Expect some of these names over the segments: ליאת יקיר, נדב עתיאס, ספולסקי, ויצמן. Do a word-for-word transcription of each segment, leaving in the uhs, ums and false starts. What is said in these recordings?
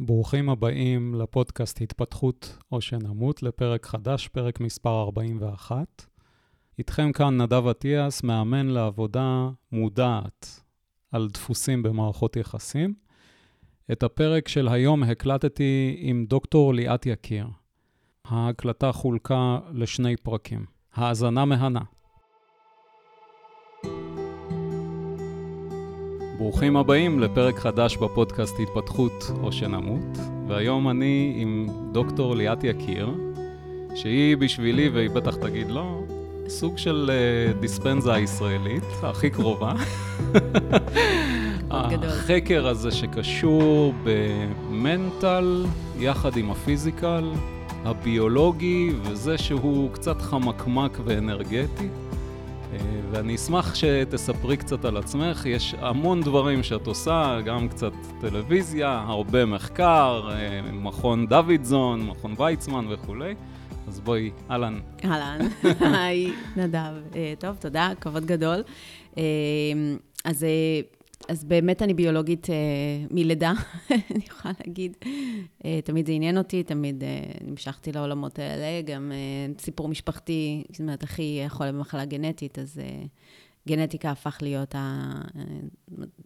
ברוכים הבאים לפודקאסט התפתחות או שנמות, לפרק חדש, פרק מספר ארבעים ואחת. איתכם כאן נדב עתיאס, מאמן לעבודה מודעת על דפוסים במערכות יחסים. את הפרק של היום הקלטתי עם דוקטור ליאת יקיר. ההקלטה חולקה לשני פרקים. האזנה מהנה. ברוכים הבאים לפרק חדש בפודקאסט התפתחות או שנמות, והיום אני עם דוקטור ליאת יקיר, שהיא בשבילי, והיא בטח תגיד לא, סוג של uh, דיספנזה הישראלית, הכי קרובה. החקר הזה שקשור במנטל, יחד עם הפיזיקל, הביולוגי, וזה שהוא קצת חמקמק ואנרגטי. ואני אשמח שתספרי קצת על עצמך, יש המון דברים שאת עושה, גם קצת טלוויזיה, הרבה מחקר, מכון דוידסון, מכון ויצמן וכו'. אז בואי, אהלן. אהלן, היי נדב. טוב, תודה, כבוד גדול. אז, אז באמת אני ביולוגית מלידה, אני יכולה להגיד. תמיד זה עניין אותי, תמיד נמשכתי לעולמות האלה, גם סיפור משפחתי, זאת אומרת, הכי חולה במחלה גנטית, אז גנטיקה הפך להיות,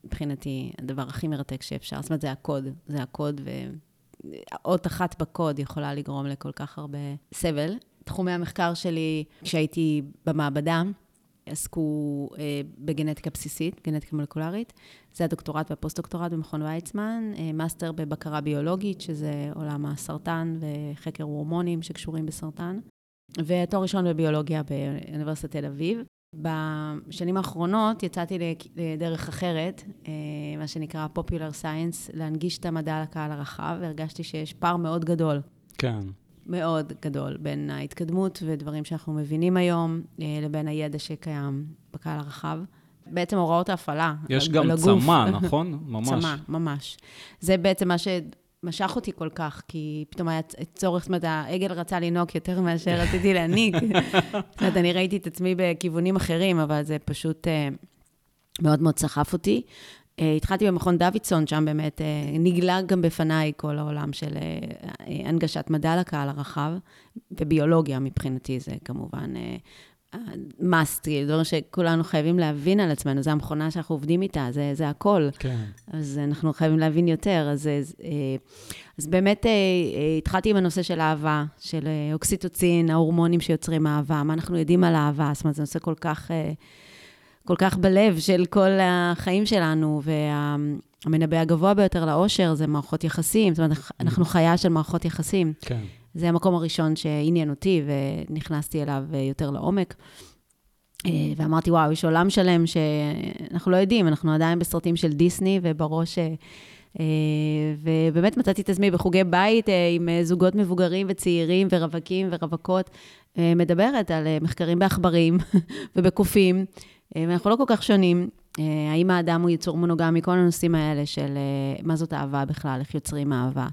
מבחינתי, הדבר הכי מרתק שאפשר. זאת אומרת, זה הקוד, זה הקוד, ואות אחת בקוד יכולה לגרום לכל כך הרבה סבל. תחומי המחקר שלי, כשהייתי במעבדה, עסקו בגנטיקה בסיסית, גנטיקה מולקולרית. זה הדוקטורט והפוסט-דוקטורט במכון ויצמן, מאסטר בבקרה ביולוגית, שזה עולם הסרטן וחקר הורמונים שקשורים בסרטן, ותואר ראשון בביולוגיה באוניברסיטת תל אביב. בשנים האחרונות יצאתי לדרך אחרת, מה שנקרא Popular Science, להנגיש את המדע לקהל הרחב, והרגשתי שיש פער מאוד גדול. כן. מאוד גדול בין ההתקדמות ודברים שאנחנו מבינים היום לבין הידע שקיים בקהל הרחב. בעצם הוראות ההפעלה. יש גם צמא, נכון? ממש. צמא, ממש. זה בעצם מה שמשך אותי כל כך, כי פתאום היה צורך, זאת אומרת, העגל רצה לנוק יותר מאשר רציתי להניק. זאת אומרת, אני ראיתי את עצמי בכיוונים אחרים, אבל זה פשוט מאוד מאוד סחף אותי. התחלתי במכון דוידסון, שם באמת נגלה גם בפניי כל העולם של הנגשת מדע לקהל הרחב, וביולוגיה מבחינתי זה כמובן מאסטרי, דבר שכולנו חייבים להבין על עצמנו, זו המכונה שאנחנו עובדים איתה, זה, זה הכל. כן. אז אנחנו חייבים להבין יותר. אז, אז, אז באמת התחלתי עם הנושא של אהבה, של אוקסיטוצין, ההורמונים שיוצרים אהבה, מה אנחנו יודעים על אהבה, זאת אומרת, זה נושא כל כך... כל כך בלב של כל החיים שלנו, והמנבא הגבוה ביותר לאושר זה מערכות יחסים, זאת אומרת, אנחנו חיה של מערכות יחסים. כן. זה המקום הראשון שעניין אותי, ונכנסתי אליו יותר לעומק, ואמרתי, וואו, יש עולם שלם שאנחנו לא יודעים, אנחנו עדיין בסרטים של דיסני, ובראש... ובאמת מצאתי את עצמי בחוגי בית עם זוגות מבוגרים וצעירים ורווקים ורווקות, מדברת על מחקרים באחברים ובקופים, ואנחנו לא כל כך שונים. האם האדם הוא ייצור מונוגמי, מכל הנושאים האלה של מה זאת אהבה בכלל, איך יוצרים אהבה,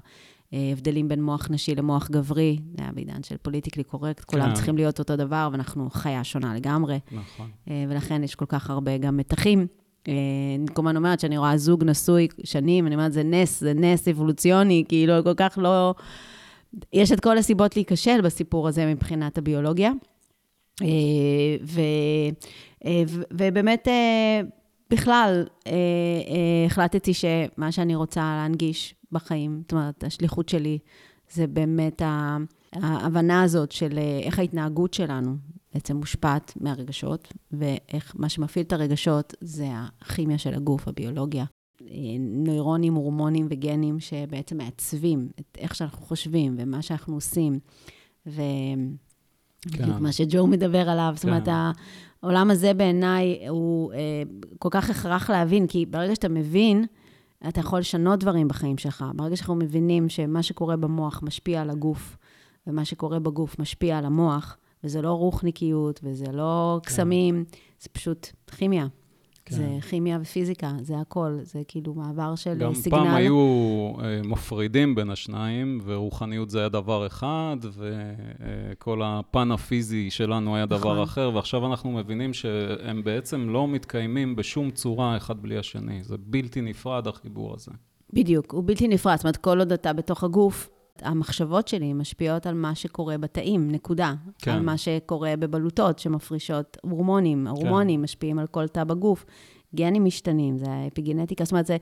הבדלים בין מוח נשי למוח גברי, זה היה בעידן של פוליטיקלי קורקט, כולם צריכים להיות אותו דבר, ואנחנו חיה שונה לגמרי, ולכן יש כל כך הרבה גם מתחים. אני כמובן אומרת שאני רואה זוג נשוי שנים, אני אומרת זה נס, זה נס אבולוציוני, כי לא כל כך לא... יש את כל הסיבות להיכשל בסיפור הזה מבחינת הביולוגיה. ובאמת בכלל החלטתי שמה שאני רוצה להנגיש בחיים, זאת אומרת השליחות שלי, זה באמת ההבנה הזאת של איך ההתנהגות שלנו בעצם מושפעת מהרגשות, ואיך מה שמפעיל את הרגשות זה הכימיה של הגוף, הביולוגיה. נוירונים, הורמונים וגנים שבעצם מעצבים את איך שאנחנו חושבים ומה שאנחנו עושים. ו... בדיוק מה שג'ו מדבר עליו. זאת אומרת, העולם הזה בעיניי הוא כל כך הכרח להבין, כי ברגע שאתה מבין, אתה יכול לשנות דברים בחיים שלך. ברגע שאנחנו מבינים שמה שקורה במוח משפיע על הגוף, ומה שקורה בגוף משפיע על המוח, וזה לא רוחניקיות, וזה לא קסמים, זה פשוט כימיה. זה כימיה ופיזיקה, זה הכל. זה כאילו מעבר של סיגנל. גם פעם היו מפרידים בין השניים, ורוחניות זה היה דבר אחד, וכל הפן הפיזי שלנו היה דבר אחר, ועכשיו אנחנו מבינים שהם בעצם לא מתקיימים בשום צורה אחד בלי השני. זה בלתי נפרד החיבור הזה. בדיוק, הוא בלתי נפרד, זאת אומרת, כל עוד אתה בתוך הגוף, המחשבות שלי משפיעות על מה שקורה בתאים, נקודה. כן. על מה שקורה בבלוטות שמפרישות הורמונים, הורמונים כן. משפיעים על כל תא בגוף, גנים משתנים, זה האפיגנטיקה, זאת אומרת, זה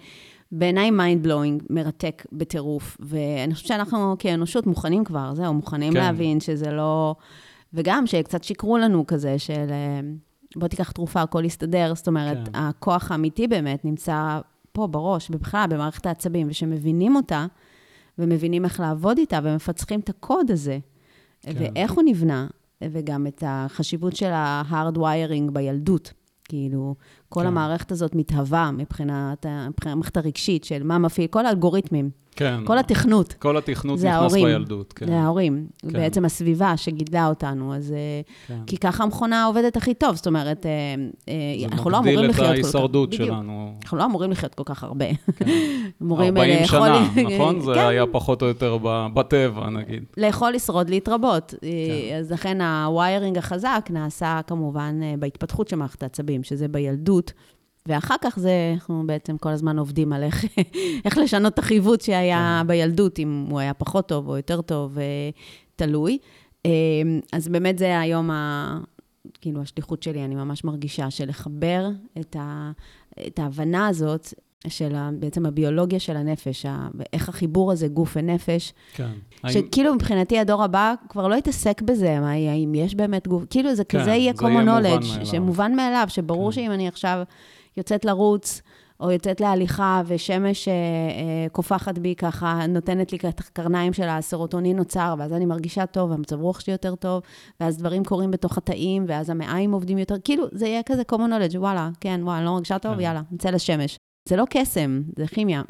בעיניי מיינד בלואינג, מרתק בטירוף, ואני חושבת שאנחנו כאנושות מוכנים כבר, זהו, מוכנים כן. להבין שזה לא... וגם שקצת שיקרו לנו כזה של... בוא תיקח תרופה, הכל יסתדר, זאת אומרת, כן. הכוח האמיתי באמת נמצא פה בראש, בכלל, במערכת העצבים, ושמבינים אותה, ומבינים איך לעבוד איתה, ומפצחים את הקוד הזה, כן. ואיך הוא נבנה, וגם את החשיבות של ה-hard wiring בילדות. כאילו, כל כן. המערכת הזאת מתהווה מבחינת, מבחינת הרגשית של מה מפעיל, כל האלגוריתמים, כן. כל התכנות. כל התכנות נכנס בילדות. כן. זה ההורים, כן. בעצם הסביבה שגידלה אותנו, אז כן. כי ככה המכונה עובדת הכי טוב, זאת אומרת, אנחנו לא אמורים לחיות כל כך. זה מגדיל את ההישרדות שלנו. אנחנו לא אמורים לחיות כל כך הרבה. כן. ארבעים שנה, נכון? זה כן. היה פחות או יותר בטבע, נגיד. לאכול, לשרוד, להתרבות. כן. אז לכן הוויירינג החזק נעשה כמובן בהתפתחות של מערכת העצבים, שזה בילדות, ואחר כך זה, אנחנו בעצם כל הזמן עובדים על איך, איך לשנות את החיוות שהיה בילדות, אם הוא היה פחות טוב או יותר טוב, תלוי. אז באמת זה היום, ה, כאילו, השליחות שלי, אני ממש מרגישה של לחבר את, ה, את ההבנה הזאת, של ה, בעצם הביולוגיה של הנפש, ה, איך החיבור הזה, גוף ונפש. כן. שכאילו מבחינתי הדור הבא כבר לא יתעסק בזה, מה, אם יש באמת גוף, כאילו זה כן, כזה יהיה common knowledge, שמובן מאליו, שברור כן. שאם אני עכשיו... יוצאת לרוץ, או יוצאת להליכה, ושמש קופחת בי ככה, נותנת לי את הקרניים שלה, הסרוטונין נוצר, ואז אני מרגישה טוב, המצב רוח שלי יותר טוב, ואז דברים קורים בתוך התאים, ואז המעיים עובדים יותר, כאילו, זה יהיה כזה common knowledge, וואלה, כן, וואלה, לא מרגישה טוב, יאללה, נצא לשמש. זה לא קסם, זה כימיה.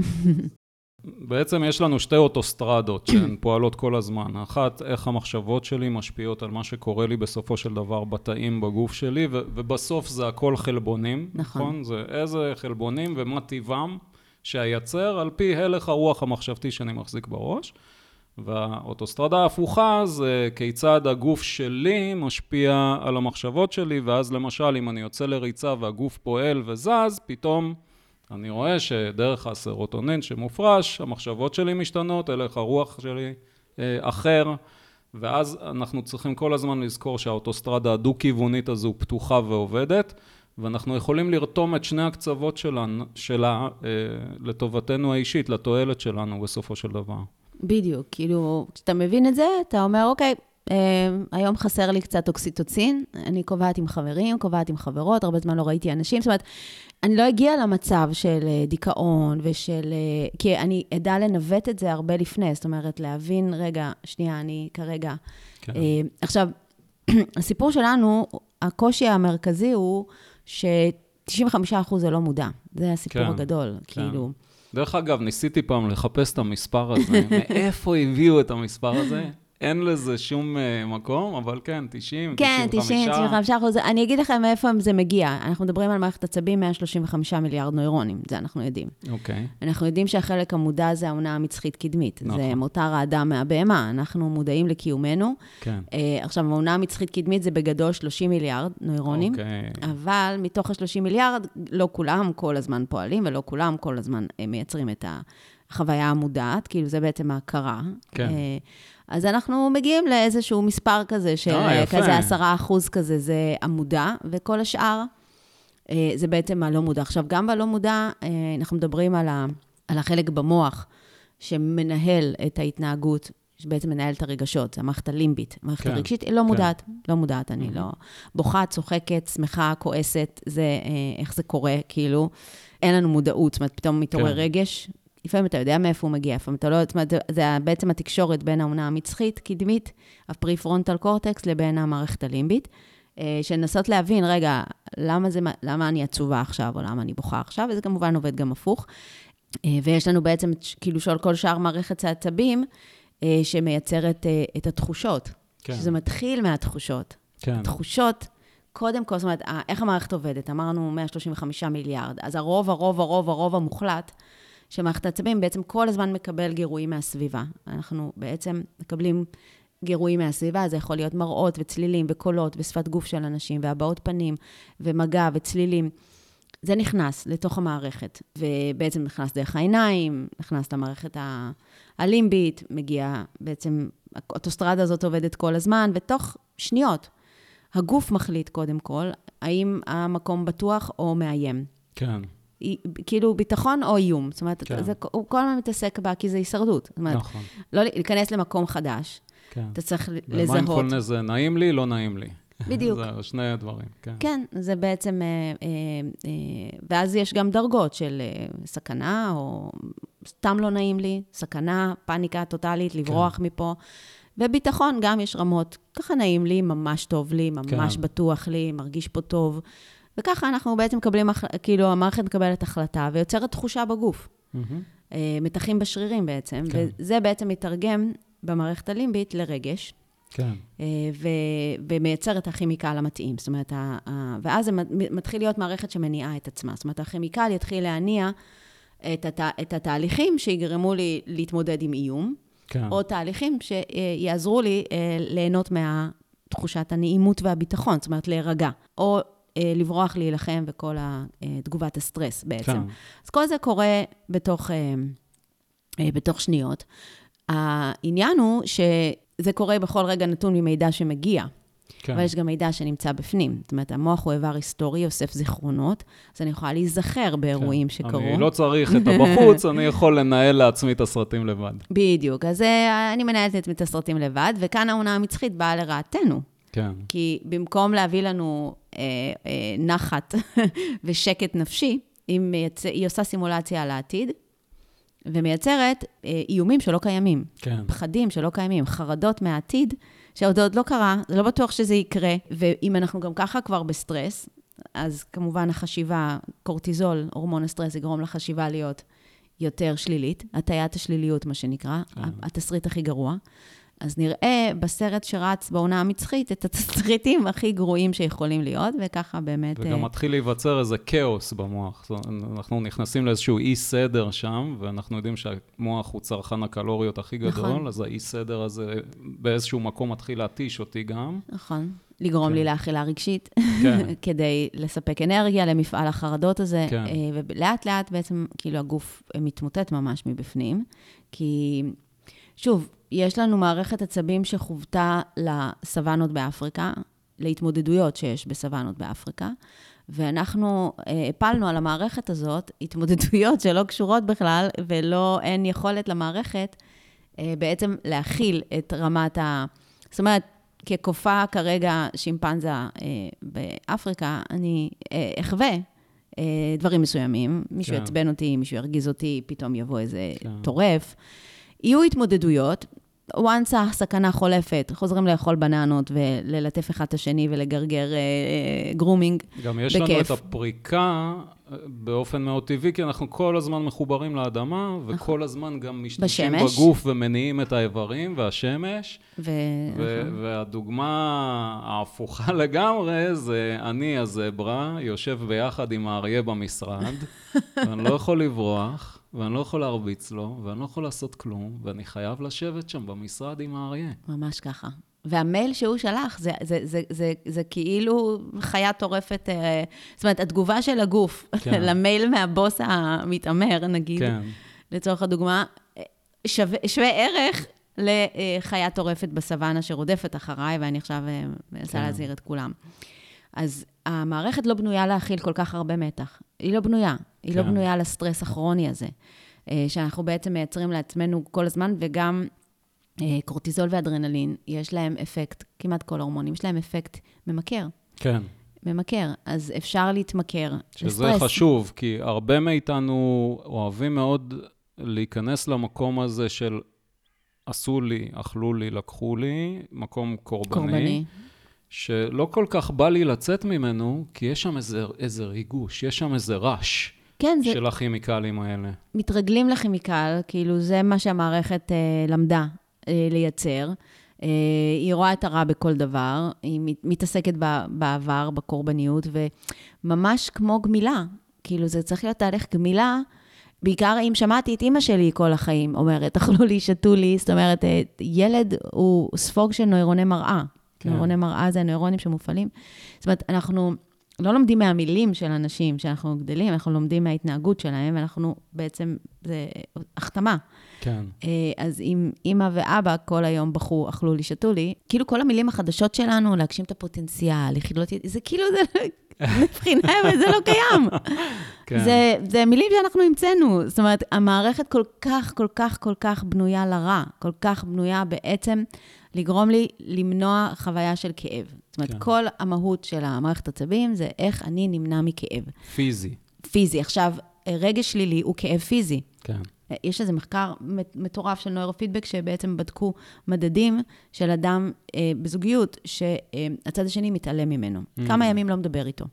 בעצם יש לנו שתי אוטוסטרדות שהן פועלות כל הזמן. אחת, איך המחשבות שלי משפיעות על מה שקורה לי בסופו של דבר בתאים בגוף שלי, ו- ובסוף זה הכל חלבונים, נכון? נכון? זה איזה חלבונים ומה טבעם שהייצר על פי הלך הרוח המחשבתי שאני מחזיק בראש. והאוטוסטרדה ההפוכה זה כיצד הגוף שלי משפיע על המחשבות שלי, ואז למשל אם אני יוצא לריצה והגוף פועל וזז, פתאום... אני רואה שדרך הסרוטונין שמופרש, המחשבות שלי משתנות, הלך הרוח שלי אה, אחר, ואז אנחנו צריכים כל הזמן לזכור שהאוטוסטרדה הדו-כיוונית הזו פתוחה ועובדת, ואנחנו יכולים לרתום את שני הקצוות שלנו, שלה אה, לטובתנו האישית, לתועלת שלנו בסופו של דבר. בדיוק, כאילו, כשאתה מבין את זה, אתה אומר, אוקיי, היום חסר לי קצת אוקסיטוצין, אני קובעת עם חברים, קובעת עם חברות, הרבה זמן לא ראיתי אנשים, זאת אומרת, אני לא הגיעה למצב של דיכאון ושל, כי אני עדה לנווט את זה הרבה לפני, זאת אומרת, להבין, רגע, שנייה, אני כרגע. כן. עכשיו, הסיפור שלנו, הקושי המרכזי הוא ש-תשעים וחמישה אחוז זה לא מודע, זה הסיפור כן, הגדול, כן. כאילו. דרך אגב, ניסיתי פעם לחפש את המספר הזה, מאיפה הביאו את המספר הזה? אין לזה שום מקום, אבל כן, תשעים, כן, תשעים, תשעים וחמישה אחוז. אני אגיד לכם מאיפה זה מגיע. אנחנו מדברים על מערכת עצבים, מאה שלושים וחמישה מיליארד נוירונים, זה אנחנו יודעים. אוקיי. אנחנו יודעים שהחלק המודע זה העונה המצחית קדמית. נכון. זה מותר האדם מהבהמה, אנחנו מודעים לקיומנו. כן. אה, עכשיו, העונה המצחית קדמית זה בגדול שלושים מיליארד נוירונים, אוקיי. אבל מתוך ה-שלושים מיליארד, לא כולם כל הזמן פועלים, ולא כולם כל הזמן מייצרים את החוויה המודעת, כאילו זה בעצם ההכרה. כן. אה, אז אנחנו מגיעים לאיזשהו מספר כזה, שכזה עשרה אחוז כזה, זה המודע, וכל השאר, זה בעצם הלא מודע. עכשיו, גם בלא מודע, אנחנו מדברים על החלק במוח, שמנהל את ההתנהגות, שבעצם מנהל את הרגשות, זה המערכת הלימבית, המערכת הרגשית, היא לא מודעת, לא מודעת, אני לא בוכה, צוחקת, שמחה, כועסת, זה איך זה קורה, כאילו, אין לנו מודעות, זאת אומרת, פתאום מתעורר רגש, לפעמים אתה יודע מאיפה הוא מגיע, לפעמים אתה לא... זאת אומרת, זה בעצם התקשורת בין העונה המצחית, קדמית, הפריפרונטל קורטקס, לבין המערכת הלימבית, שנסות להבין, רגע, למה, זה, למה אני עצובה עכשיו, או למה אני בוכה עכשיו, וזה כמובן עובד גם הפוך. ויש לנו בעצם, כאילו, שואל כל שאר מערכת העצבים, שמייצרת את התחושות, כן. שזה מתחיל מהתחושות. כן. התחושות... קודם כל, זאת אומרת, איך המערכת עובדת? אמרנו מאה שלושים וחמישה מיליארד, אז הרוב, הרוב, הרוב, הרוב המוחלט, שמערכת העצבים בעצם כל הזמן מקבל גירויים מהסביבה. אנחנו בעצם מקבלים גירויים מהסביבה, זה יכול להיות מראות וצלילים וקולות ושפת גוף של אנשים, והבעות פנים ומגע וצלילים. זה נכנס לתוך המערכת, ובעצם נכנס דרך העיניים, נכנס למערכת הלימבית, מגיע בעצם, האוטוסטרדה הזאת עובדת כל הזמן, ותוך שניות הגוף מחליט קודם כל, האם המקום בטוח או מאיים. כן. כאילו ביטחון או איום, זאת אומרת, כן. זה, הוא כל הזמן מתעסק בה, כי זה הישרדות. זאת אומרת, נכון. לא להיכנס למקום חדש, כן. אתה צריך לזהות. ומיינדפולנס זה נעים לי, לא נעים לי. בדיוק. זה שני הדברים, כן. כן, זה בעצם, ואז יש גם דרגות של סכנה, או סתם לא נעים לי, סכנה, פאניקה טוטלית, לברוח מפה, וביטחון גם יש רמות, ככה נעים לי, ממש טוב לי, ממש בטוח לי, מרגיש פה טוב, וככה אנחנו בעצם מקבלים, כאילו המערכת מקבלת החלטה, ויוצרת תחושה בגוף, מתחים בשרירים בעצם, וזה בעצם מתרגם במערכת הלימבית לרגש, כן. ומייצר את הכימיקל המתאים, זאת אומרת, ואז זה מתחיל להיות מערכת שמניעה את עצמה, זאת אומרת, הכימיקל יתחיל להניע את התהליכים שיגרמו לי להתמודד עם איום, או תהליכים שיעזרו לי ליהנות מהתחושת הנעימות והביטחון, זאת אומרת, להירגע, או לברוח להילחם וכל תגובת הסטרס בעצם. אז כל זה קורה בתוך שניות. העניין הוא ש... זה קורה בכל רגע נתון ממידע שמגיע, כן. אבל יש גם מידע שנמצא בפנים. זאת אומרת, המוח הוא איבר היסטורי, אוסף זיכרונות, אז אני יכולה להיזכר באירועים כן. שקרו. אני לא צריך את הבחוץ, אני יכול לנהל לעצמי את הסרטים לבד. בדיוק, אז אני מנהלת לעצמי את הסרטים לבד, וכאן העונה המצחית באה לרעתנו. כן. כי במקום להביא לנו אה, אה, נחת ושקט נפשי, היא, מייצ... היא עושה סימולציה על העתיד, ומייצרת איומים שלא קיימים, כן. פחדים שלא קיימים, חרדות מהעתיד, שעוד לא קרה, זה לא בטוח שזה יקרה, ואם אנחנו גם ככה כבר בסטרס, אז כמובן החשיבה, קורטיזול, הורמון הסטרס, יגרום לחשיבה להיות יותר שלילית, הטיית השליליות, מה שנקרא, כן. התסריט הכי גרוע, אז נראה בסרט שרץ בעונה המצחית את התסריטים הכי גרועים שיכולים להיות, וככה באמת... וגם מתחיל להיווצר איזה כאוס במוח. אנחנו נכנסים לאיזשהו אי-סדר שם, ואנחנו יודעים שהמוח הוא צרכן הקלוריות הכי גדול, נכון. אז האי-סדר הזה באיזשהו מקום מתחיל להתיש אותי גם. נכון. לגרום כן. לי לאכילה רגשית, כן. כדי לספק אנרגיה למפעל החרדות הזה, כן. ולאט לאט בעצם כאילו הגוף מתמוטט ממש מבפנים, כי... שוב, יש לנו מערכת עצבים שחוותה לסוונות באפריקה, להתמודדויות שיש בסוונות באפריקה, ואנחנו הפלנו על המערכת הזאת התמודדויות שלא קשורות בכלל, ולא אין יכולת למערכת בעצם להכיל את רמת ה... זאת אומרת, כקופה כרגע שימפנזה באפריקה, אני אחווה דברים מסוימים, מישהו כן. יצבן אותי, מישהו ירגיז אותי, פתאום יבוא איזה כן. טורף, יהיו התמודדויות, once הסכנה חולפת, חוזרים לאכול בננות וללטף אחד השני ולגרגר גרומינג בכיף. גם יש לנו את הפריקה באופן מאוד טבעי, כי אנחנו כל הזמן מחוברים לאדמה, וכל הזמן גם משתמשים בגוף ומניעים את האיברים והשמש. והדוגמה ההפוכה לגמרי זה אני הזברה, יושב ביחד עם האריה במשרד, ואני לא יכול לברוח. ואני לא יכול להרביץ לו, ואני לא יכול לעשות כלום, ואני חייב לשבת שם במשרד עם האריה. ממש ככה. והמייל שהוא שלח, זה, זה, זה, זה, זה כאילו חיה טורפת, זאת אומרת, התגובה של הגוף, כן. למייל מהבוס המתאמר, נגיד, כן. לצורך הדוגמה, שווה, שווה ערך לחיה טורפת בסוואנה שרודפת אחריי, ואני עכשיו מנסה כן. להזהיר את כולם. אז המערכת לא בנויה להכיל כל כך הרבה מתח. היא לא בנויה. היא כן. לא בנויה לסטרס הכרוני הזה, שאנחנו בעצם מייצרים לעצמנו כל הזמן, וגם קורטיזול ואדרנלין, יש להם אפקט, כמעט כל הורמונים, יש להם אפקט ממכר. כן. ממכר, אז אפשר להתמכר. שזה לסטרס. חשוב, כי הרבה מאיתנו אוהבים מאוד להיכנס למקום הזה של עשו לי, אכלו לי, לקחו לי, מקום קורבני. קורבני. שלא כל כך בא לי לצאת ממנו, כי יש שם איזה, איזה ריגוש, יש שם איזה רעש כן, של זה... הכימיקלים האלה. מתרגלים לכימיקל, כאילו זה מה שהמערכת אה, למדה אה, לייצר. אה, היא רואה את הרע בכל דבר, היא מתעסקת ב- בעבר, בקורבניות, וממש כמו גמילה. כאילו זה צריך להיות תהליך גמילה, בעיקר אם שמעתי את אמא שלי כל החיים, אומרת, אכלו לי, שתו לי, זאת אומרת, אה, ילד הוא ספוג של נוירוני מראה. נוירוני מראה זה הנוירונים שמופעלים. זאת אומרת, אנחנו לא לומדים מהמילים של אנשים שאנחנו גדלים, אנחנו לומדים מההתנהגות שלהם, ואנחנו בעצם, זה החתמה. כן. אז אם אמא ואבא כל היום בחו, אכלו לי, שתו לי, כאילו כל המילים החדשות שלנו, להגשים את הפוטנציאל, לחילות, זה כאילו, זה מבחינה, זה לא קיים. כן. זה, זה מילים שאנחנו המצאנו. זאת אומרת, המערכת כל כך, כל כך, כל כך בנויה לרע, כל כך בנויה בעצם לגרום לי למנוע חוויה של כאב. זאת אומרת, כן. כל המהות של המערכת הצבים זה איך אני נמנע מכאב. פיזי. פיזי. עכשיו, רגש שלילי הוא כאב פיזי. כן. יש איזה מחקר מטורף של נוירופידבק, שבעצם בדקו מדדים של אדם אה, בזוגיות, שהצד השני מתעלם ממנו. Mm. כמה ימים לא מדבר איתו.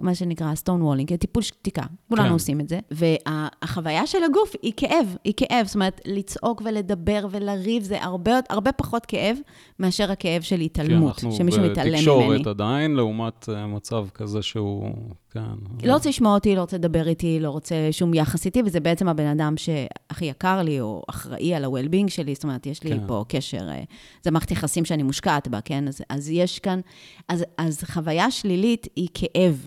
מה שנקרא סטון וולינג, טיפול שתיקה. כולנו כן. עושים את זה. והחוויה של הגוף היא כאב, היא כאב. זאת אומרת, לצעוק ולדבר ולריב, זה הרבה, הרבה פחות כאב, מאשר הכאב של התעלמות, כן, שמישהו מתעלם ממני. אנחנו בתקשורת עדיין, לעומת מצב כזה שהוא... כן, לא אבל... רוצה לשמוע אותי, לא רוצה לדבר איתי, לא רוצה שום יחס איתי, וזה בעצם הבן אדם שהכי יקר לי, או אחראי על ה-well-being שלי, זאת אומרת, יש לי כן. פה קשר, זה מערכת יחסים שאני מושקעת בה, כן? אז, אז יש כאן, אז, אז חוויה שלילית היא כאב.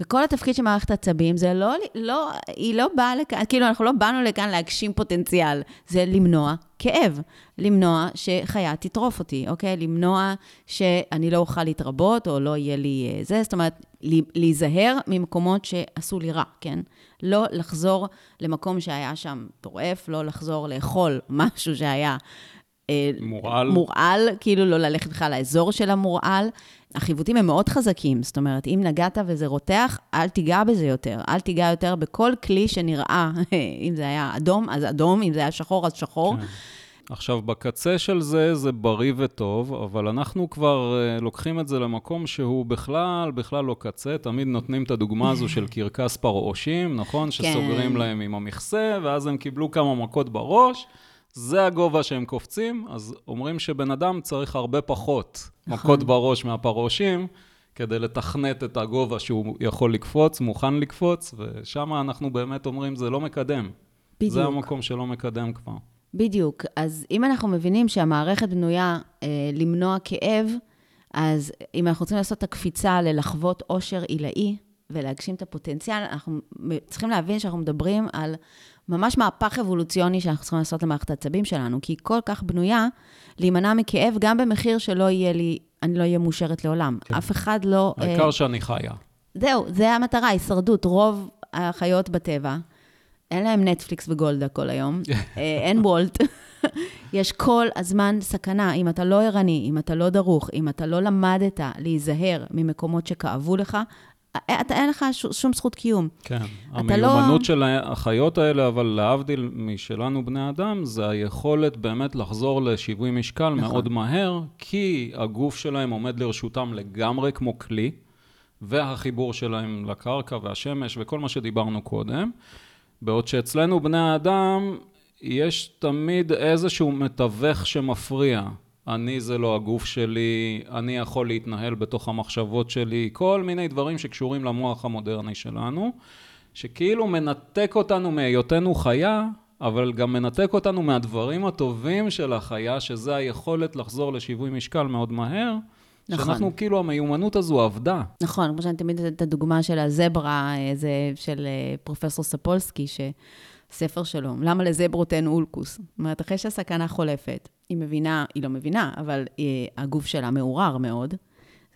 וכל התפקיד של מערכת עצבים, זה לא, לא, היא לא באה לכאן, כאילו אנחנו לא באנו לכאן להגשים פוטנציאל, זה למנוע כאב, למנוע שחיה תטרוף אותי, אוקיי? למנוע שאני לא אוכל להתרבות, או לא יהיה לי זה, זאת אומרת, להיזהר ממקומות שעשו לי רע, כן? לא לחזור למקום שהיה שם טורף, לא לחזור לאכול משהו שהיה מורעל. מורעל, כאילו לא ללכת בכלל לאזור של המורעל. החיבוטים הם מאוד חזקים, זאת אומרת, אם נגעת וזה רותח, אל תיגע בזה יותר, אל תיגע יותר בכל כלי שנראה, אם זה היה אדום, אז אדום, אם זה היה שחור, אז שחור. כן. עכשיו, בקצה של זה, זה בריא וטוב, אבל אנחנו כבר uh, לוקחים את זה למקום שהוא בכלל, בכלל לא קצה, תמיד נותנים את הדוגמה הזו של קרקס פרעושים, נכון? שסוגרים כן. להם עם המכסה, ואז הם קיבלו כמה מכות בראש, זה הגובה שהם קופצים, אז אומרים שבן אדם צריך הרבה פחות מכות בראש מהפרעושים, כדי לתכנת את הגובה שהוא יכול לקפוץ, מוכן לקפוץ, ושם אנחנו באמת אומרים, זה לא מקדם. בדיוק. זה המקום שלא מקדם כבר. בדיוק. אז אם אנחנו מבינים שהמערכת בנויה אה, למנוע כאב, אז אם אנחנו רוצים לעשות את הקפיצה ללחוות עושר אילאי, ולהגשים את הפוטנציאל, אנחנו צריכים להבין שאנחנו מדברים על ממש מהפך אבולוציוני שאנחנו צריכים לעשות למערכת העצבים שלנו, כי היא כל כך בנויה להימנע מכאב, גם במחיר שלא יהיה לי, אני לא אהיה מאושרת לעולם. כן. אף אחד לא... העיקר אה... שאני חיה. זהו, זה המטרה, הישרדות. רוב החיות בטבע, אין להם נטפליקס וגולדה כל היום, אין וולט. יש כל הזמן סכנה, אם אתה לא ערני, אם אתה לא דרוך, אם אתה לא למדת להיזהר ממקומות שכאבו לך, אתה, אין לך שום זכות קיום. כן, המיומנות לא... של החיות האלה, אבל להבדיל משלנו בני אדם, זה היכולת באמת לחזור לשיווי משקל נכון. מאוד מהר, כי הגוף שלהם עומד לרשותם לגמרי כמו כלי, והחיבור שלהם לקרקע והשמש וכל מה שדיברנו קודם, בעוד שאצלנו בני האדם, יש תמיד איזשהו מתווך שמפריע. אני זה לא הגוף שלי, אני יכול להתנהל בתוך המחשבות שלי, כל מיני דברים שקשורים למוח המודרני שלנו, שכאילו מנתק אותנו מהיותנו חיה, אבל גם מנתק אותנו מהדברים הטובים של החיה, שזה היכולת לחזור לשיווי משקל מאוד מהר, נכון. שאנחנו כאילו המיומנות הזו עבדה. נכון, כמו שאני תמיד את הדוגמה של הזברה, זה של פרופסור ספולסקי, ש... ספר שלו, למה לזברות אין אולקוס? זאת אומרת, אחרי שהסכנה חולפת, היא מבינה, היא לא מבינה, אבל היא, הגוף שלה מעורר מאוד,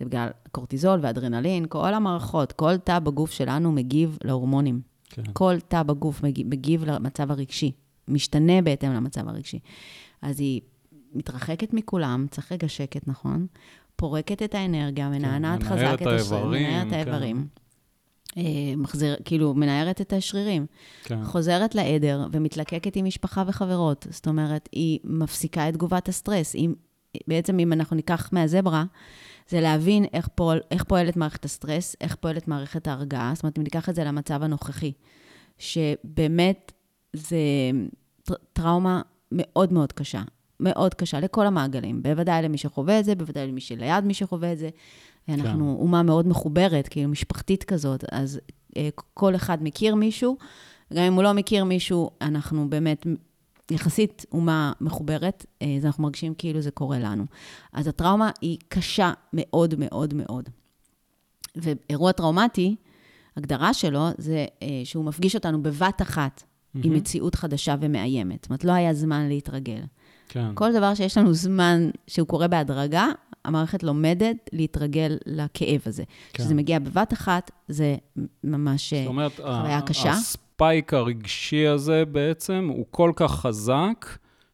זה בגלל קורטיזול ואדרנלין, כל המערכות, כל תא בגוף שלנו מגיב להורמונים. כן. כל תא בגוף מגיב, מגיב למצב הרגשי, משתנה בהתאם למצב הרגשי. אז היא מתרחקת מכולם, צריך רגע שקט, נכון? פורקת את האנרגיה, מנענעת כן, חזק את השריר, מנענעת האיברים. כן. מחזיר, כאילו, מנערת את השרירים, כן. חוזרת לעדר ומתלקקת עם משפחה וחברות. זאת אומרת, היא מפסיקה את תגובת הסטרס. אם, בעצם, אם אנחנו ניקח מהזברה, זה להבין איך, פועל, איך פועלת מערכת הסטרס, איך פועלת מערכת ההרגעה. זאת אומרת, אם ניקח את זה למצב הנוכחי, שבאמת זה טראומה מאוד מאוד קשה. מאוד קשה לכל המעגלים. בוודאי למי שחווה את זה, בוודאי למי שליד מי שחווה את זה. אנחנו אומה מאוד מחוברת, כאילו משפחתית כזאת, אז כל אחד מכיר מישהו, גם אם הוא לא מכיר מישהו, אנחנו באמת יחסית אומה מחוברת, אז אנחנו מרגישים כאילו זה קורה לנו. אז הטראומה היא קשה מאוד מאוד מאוד. ואירוע טראומטי, הגדרה שלו זה שהוא מפגיש אותנו בבת אחת, עם מציאות חדשה ומאיימת. זאת אומרת, לא היה זמן להתרגל. כל דבר שיש לנו זמן שהוא קורה בהדרגה, המערכת לומדת להתרגל לכאב הזה. כשזה מגיע בבת אחת, זה ממש חוויה קשה. הספייק הרגשי הזה בעצם הוא כל כך חזק,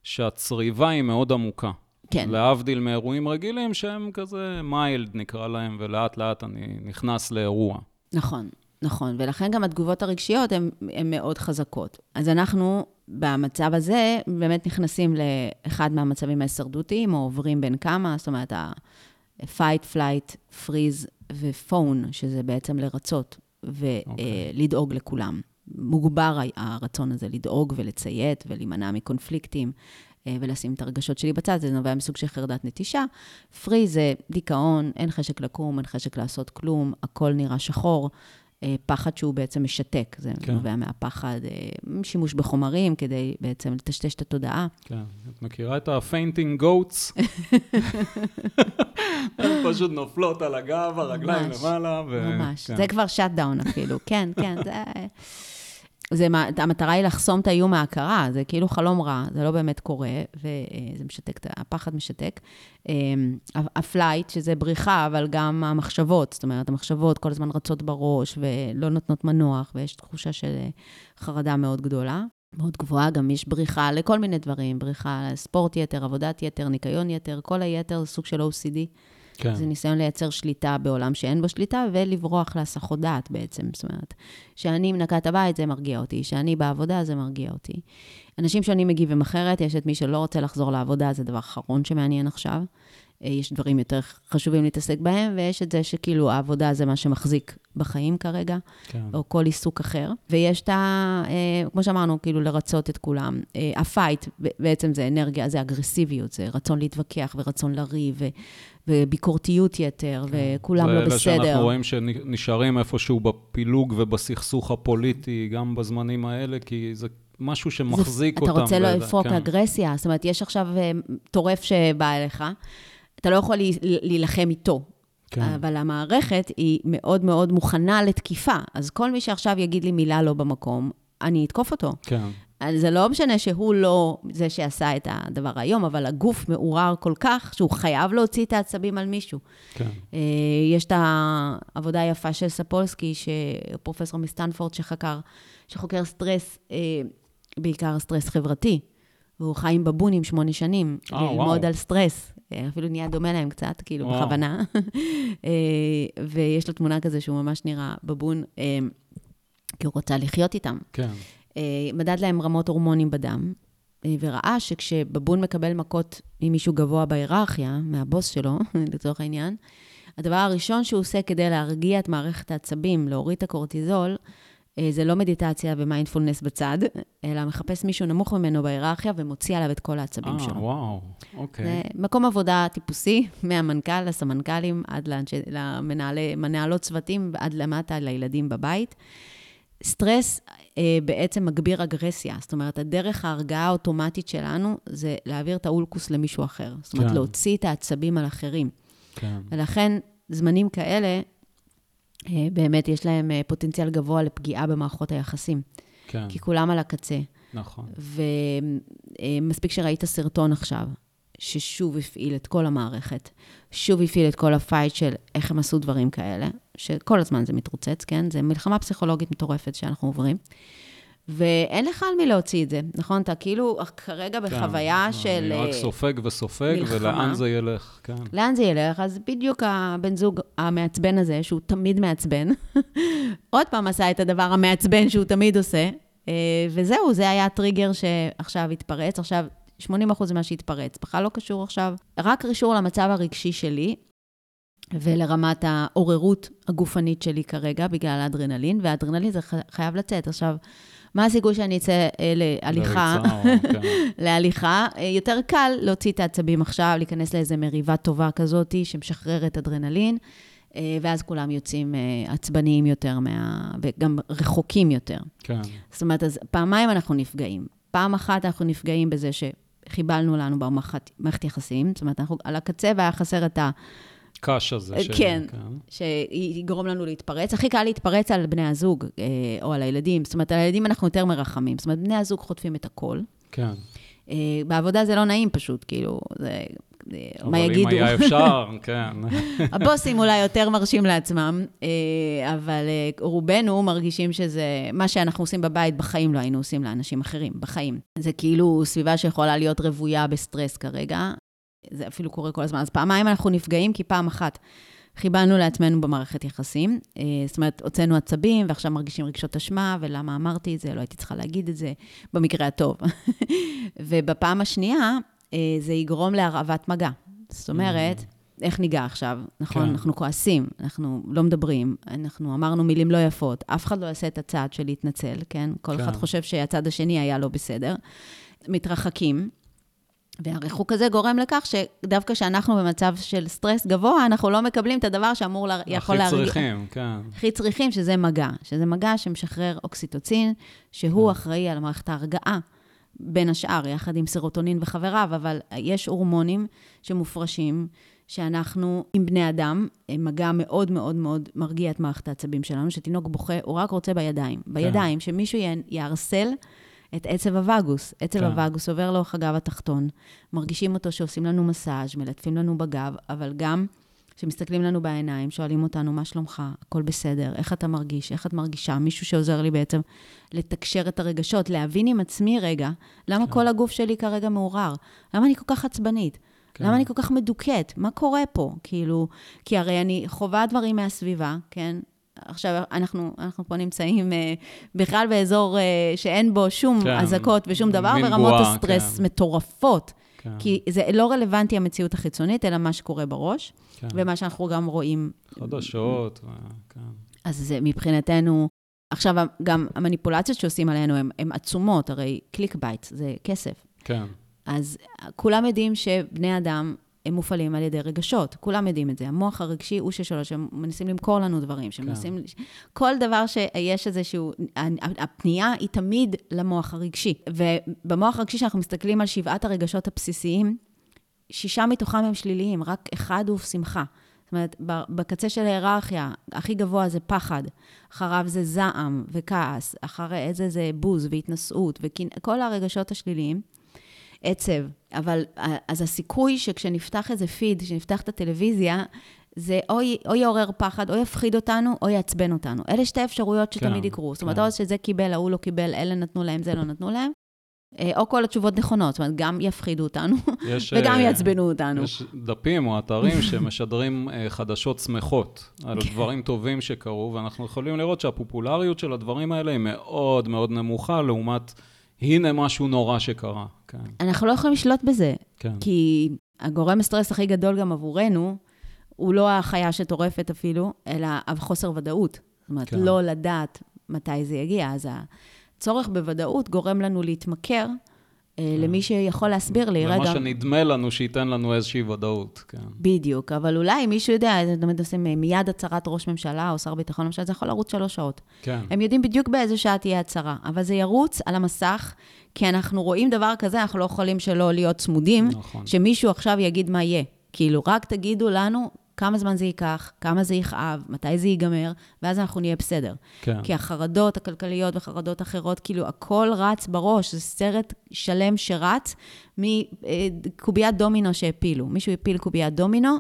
שהצריבה היא מאוד עמוקה. כן. להבדיל מאירועים רגילים שהם כזה מיילד נקרא להם, ולאט לאט אני נכנס לאירוע. נכון, נכון. ולכן גם התגובות הרגשיות הן מאוד חזקות. אז אנחנו במצב הזה באמת נכנסים לאחד מהמצבים ההישרדותיים, או עוברים בין כמה, זאת אומרת ה-fight, flight, freeze ו-phone, שזה בעצם לרצות ולדאוג okay. לכולם. מוגבר הרצון הזה לדאוג ולציית ולהימנע מקונפליקטים, ולשים את הרגשות שלי בצד, זה נובע מסוג של חרדת נטישה. פרי זה דיכאון, אין חשק לקום, אין חשק לעשות כלום, הכל נראה שחור, פחד שהוא בעצם משתק, זה כן. נובע מהפחד, שימוש בחומרים כדי בעצם לטשטש את התודעה. כן, את מכירה את ה-fainting goats? הן פשוט נופלות על הגב, הרגליים למעלה. ו... ממש, כן. זה כבר shutdown אפילו, כן, כן, זה... זה, המטרה היא לחסום את האיום ההכרה, זה כאילו חלום רע, זה לא באמת קורה, וזה משתק, הפחד משתק. הפלייט, שזה בריחה, אבל גם המחשבות, זאת אומרת, המחשבות כל הזמן רצות בראש, ולא נותנות מנוח, ויש תחושה של חרדה מאוד גדולה, מאוד גבוהה, גם יש בריחה לכל מיני דברים, בריחה לספורט יתר, עבודת יתר, ניקיון יתר, כל היתר, סוג של או סי די. כן. זה ניסיון לייצר שליטה בעולם שאין בו שליטה, ולברוח להסחות דעת בעצם. זאת אומרת, שאני מנקת הבית, זה מרגיע אותי. שאני בעבודה, זה מרגיע אותי. אנשים שאני מגיבים אחרת, יש את מי שלא רוצה לחזור לעבודה, זה דבר אחרון שמעניין עכשיו. יש דברים יותר חשובים להתעסק בהם, ויש את זה שכאילו העבודה זה מה שמחזיק בחיים כרגע, כן. או כל עיסוק אחר. ויש את ה... כמו שאמרנו, כאילו לרצות את כולם. הפייט בעצם זה אנרגיה, זה אגרסיביות, זה רצון להתווכח ורצון לריב ו... וביקורתיות יתר, כן. וכולם לא בסדר. זה אלה שאנחנו רואים שנשארים איפשהו בפילוג ובסכסוך הפוליטי, גם בזמנים האלה, כי זה... משהו שמחזיק זה, אותם. אתה רוצה לא לפרוק כן. אגרסיה, זאת אומרת, יש עכשיו טורף שבא אליך, אתה לא יכול להילחם איתו, כן. אבל המערכת היא מאוד מאוד מוכנה לתקיפה, אז כל מי שעכשיו יגיד לי מילה לא במקום, אני אתקוף אותו. כן. אז זה לא משנה שהוא לא זה שעשה את הדבר היום, אבל הגוף מעורר כל כך, שהוא חייב להוציא את העצבים על מישהו. כן. יש את העבודה היפה של ספולסקי, שפרופסור מסטנפורד שחקר, שחוקר סטרס, בעיקר סטרס חברתי, והוא חי עם בבונים שמונה שנים, ללמוד על סטרס, אפילו נהיה דומה להם קצת, כאילו בכוונה, ויש לו תמונה כזה שהוא ממש נראה בבון, כי הוא רוצה לחיות איתם. כן. מדד להם רמות הורמונים בדם, וראה שכשבבון מקבל מכות ממישהו גבוה בהיררכיה, מהבוס שלו, לצורך העניין, הדבר הראשון שהוא עושה כדי להרגיע את מערכת העצבים, להוריד את הקורטיזול, זה לא מדיטציה ומיינדפולנס בצד, אלא מחפש מישהו נמוך ממנו בהיררכיה, ומוציא עליו את כל העצבים שלו. אה, וואו, אוקיי. זה מקום עבודה טיפוסי, מהמנכ"ל, לסמנכ"לים, עד למנהלות צוותים, עד למטה לילדים בבית. סטרס בעצם מגביר אגרסיה, זאת אומרת, הדרך ההרגעה האוטומטית שלנו, זה להעביר את האולקוס למישהו אחר. זאת אומרת, להוציא את העצבים על אחרים. ולכן, זמנים כאלה, באמת יש להם פוטנציאל גבוה לפגיעה במערכות היחסים. כן. כי כולם על הקצה. נכון. ומספיק שראית סרטון עכשיו, ששוב הפעיל את כל המערכת, שוב הפעיל את כל הפייט של איך הם עשו דברים כאלה, שכל הזמן זה מתרוצץ, כן? זה מלחמה פסיכולוגית מטורפת שאנחנו עוברים. ואין לך על מי להוציא את זה, נכון? אתה כאילו כרגע בחוויה כן, של... רק סופג וסופג, מלחמה. ולאן זה ילך, כן. לאן זה ילך, אז בדיוק הבן זוג המעצבן הזה, שהוא תמיד מעצבן, עוד פעם עשה את הדבר המעצבן שהוא תמיד עושה, וזהו, זה היה הטריגר שעכשיו התפרץ, עכשיו שמונים אחוז מה שהתפרץ, בכלל לא קשור עכשיו, רק קשור למצב הרגשי שלי, ולרמת העוררות הגופנית שלי כרגע, בגלל האדרנלין, והאדרנלין זה חייב לצאת. עכשיו, מה הסיכוי שאני אצא להליכה? להליכה. יותר קל להוציא את העצבים עכשיו, להיכנס לאיזו מריבה טובה כזאת, שמשחררת אדרנלין, ואז כולם יוצאים עצבניים יותר, וגם רחוקים יותר. זאת אומרת, אז פעמיים אנחנו נפגעים. פעם אחת אנחנו נפגעים בזה שחיבלנו לנו במערכת יחסים, זאת אומרת, על הקצה והיה חסר את ה... קש הזה. כן, שיגרום לנו להתפרץ. הכי קל להתפרץ על בני הזוג, או על הילדים. זאת אומרת, על הילדים אנחנו יותר מרחמים. זאת אומרת, בני הזוג חוטפים את הכל. כן. בעבודה זה לא נעים פשוט, כאילו, זה... מה יגידו? אבל אם היה אפשר, כן. הבוסים אולי יותר מרשים לעצמם, אבל רובנו מרגישים שזה, מה שאנחנו עושים בבית, בחיים לא היינו עושים לאנשים אחרים, בחיים. זה כאילו סביבה שיכולה להיות רוויה בסטרס כרגע, זה אפילו קורה כל הזמן. אז פעמיים אנחנו נפגעים, כי פעם אחת חיבלנו לעצמנו במערכת יחסים, זאת אומרת, הוצאנו עצבים, ועכשיו מרגישים רגשות אשמה, ולמה אמרתי את זה, לא הייתי צריכה להגיד את זה, במקרה הטוב. ובפעם השנייה, זה יגרום להרעבת מגע. זאת אומרת, איך ניגע עכשיו? נכון, אנחנו כועסים, אנחנו לא מדברים, אנחנו אמרנו מילים לא יפות, אף אחד לא יעשה את הצעד של להתנצל, כן? כל אחד חושב שהצעד השני היה לא בסדר. מתרחקים, והריחוק הזה גורם לכך שדווקא שאנחנו במצב של סטרס גבוה, אנחנו לא מקבלים את הדבר שאמור יכול להרגיע. הכי צריכים, כן. הכי צריכים שזה מגע, שזה מגע שמשחרר אוקסיטוצין, שהוא אחראי על מערכת ההרגעה. בין השאר, יחד עם סרוטונין וחבריו, אבל יש הורמונים שמופרשים, שאנחנו עם בני אדם, מגע מאוד מאוד מאוד מרגיע את מערכת העצבים שלנו, שתינוק בוכה, הוא רק רוצה בידיים. בידיים, כן. שמישהו יערסל את עצב הווגוס. עצב כן. הווגוס עובר לאורך הגב התחתון, מרגישים אותו שעושים לנו מסאז', מלטפים לנו בגב, אבל גם שמסתכלים לנו בעיניים, שואלים אותנו מה שלומך, הכל בסדר, איך אתה מרגיש, איך את מרגישה, מישהו שעוזר לי בעצם לתקשר את הרגשות, להבין עם עצמי רגע, למה כל הגוף שלי כרגע מעורר, למה אני כל כך עצבנית, למה אני כל כך מדוקת, מה קורה פה, כאילו, כי הרי אני חווה דברים מהסביבה, כן, עכשיו אנחנו, אנחנו פה נמצאים אה, בכלל באזור אה, שאין בו שום אזעקות ושום דבר, ורמות הסטרס מטורפות, כן. כי זה לא רלוונטי המציאות החיצונית, אלא מה שקורה בראש, כן. ומה שאנחנו גם רואים. חדשות, כן. אז זה, מבחינתנו, עכשיו גם המניפולציות שעושים עלינו, הן עצומות, הרי קליק בייט, זה כסף. כן. אז כולם יודעים שבני אדם, הם מופעלים על ידי רגשות, כולם יודעים את זה, המוח הרגשי הוא ששולו, שמנסים למכור לנו דברים, שמנסים, כן. כל דבר שיש איזשהו, הפנייה היא תמיד למוח הרגשי, ובמוח הרגשי שאנחנו מסתכלים על שבעת הרגשות הבסיסיים, שישה מתוכם הם שליליים, רק אחד הוא שמחה, זאת אומרת, בקצה של ההיררכיה, הכי גבוה זה פחד, אחריו זה זעם וכעס, אחרי איזה זה בוז והתנשאות, וכל הרגשות השליליים, עצב, אבל אז הסיכוי שכשנפתח איזה פיד, כשנפתח את הטלוויזיה, זה או, או יעורר פחד, או יפחיד אותנו, או יעצבן אותנו. אלה שתי אפשרויות שתמיד יקרו. זאת אומרת, או שזה קיבל, ההוא לא קיבל, אלה נתנו להם, זה לא נתנו להם. או כל התשובות נכונות. זאת אומרת, גם יפחידו אותנו, וגם יעצבנו אותנו. יש דפים או אתרים שמשדרים חדשות שמחות על דברים טובים שקרו, ואנחנו יכולים לראות שהפופולריות של הדברים האלה היא מאוד מאוד נמוכה, לעומת הנה משהו נורא שקרה. כן. אנחנו לא יכולים לשלוט בזה, כן. כי הגורם הסטרס הכי גדול גם עבורנו, הוא לא החיה שטורפת אפילו, אלא חוסר ודאות. זאת אומרת, כן. לא לדעת מתי זה יגיע. אז הצורך בוודאות גורם לנו להתמכר, כן. למי שיכול להסביר לי. למה רגע... שנדמה לנו שייתן לנו איזושהי ודאות. כן. בדיוק, אבל אולי מישהו יודע, מיד הצהרת ראש ממשלה או שר ביטחון למשל, זה יכול לרוץ שלוש שעות. כן. הם יודעים בדיוק באיזו שעה תהיה הצהרה, אבל זה ירוץ על המסך, כי אנחנו רואים דבר כזה, אנחנו לא יכולים שלא להיות צמודים, נכון. שמישהו עכשיו יגיד מה יהיה. כאילו, רק תגידו לנו כמה זמן זה ייקח, כמה זה יכאב, מתי זה ייגמר, ואז אנחנו נהיה בסדר. כן. כי החרדות הכלכליות וחרדות אחרות, כאילו, הכל רץ בראש, זה סרט שלם שרץ מקוביית דומינו שהפילו. מישהו הפיל קוביית דומינו,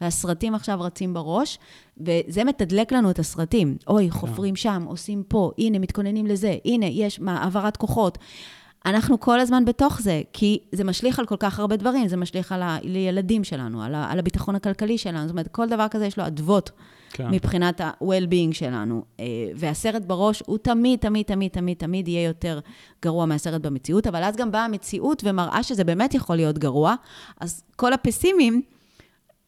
והסרטים עכשיו רצים בראש, וזה מתדלק לנו את הסרטים. אוי, חופרים שם, עושים פה, הנה, מתכוננים לזה, הנה, יש מה, העברת כוחות. אנחנו כל הזמן בתוך זה, כי זה משליך על כל כך הרבה דברים, זה משליך על ה... לילדים שלנו, על, ה... על הביטחון הכלכלי שלנו, זאת אומרת, כל דבר כזה יש לו עדוות, כן. מבחינת ה-well-being שלנו, והסרט בראש הוא תמיד, תמיד, תמיד, תמיד, תמיד יהיה יותר גרוע מהסרט במציאות, אבל אז גם באה המציאות ומראה שזה באמת יכול להיות גרוע, אז כל הפסימים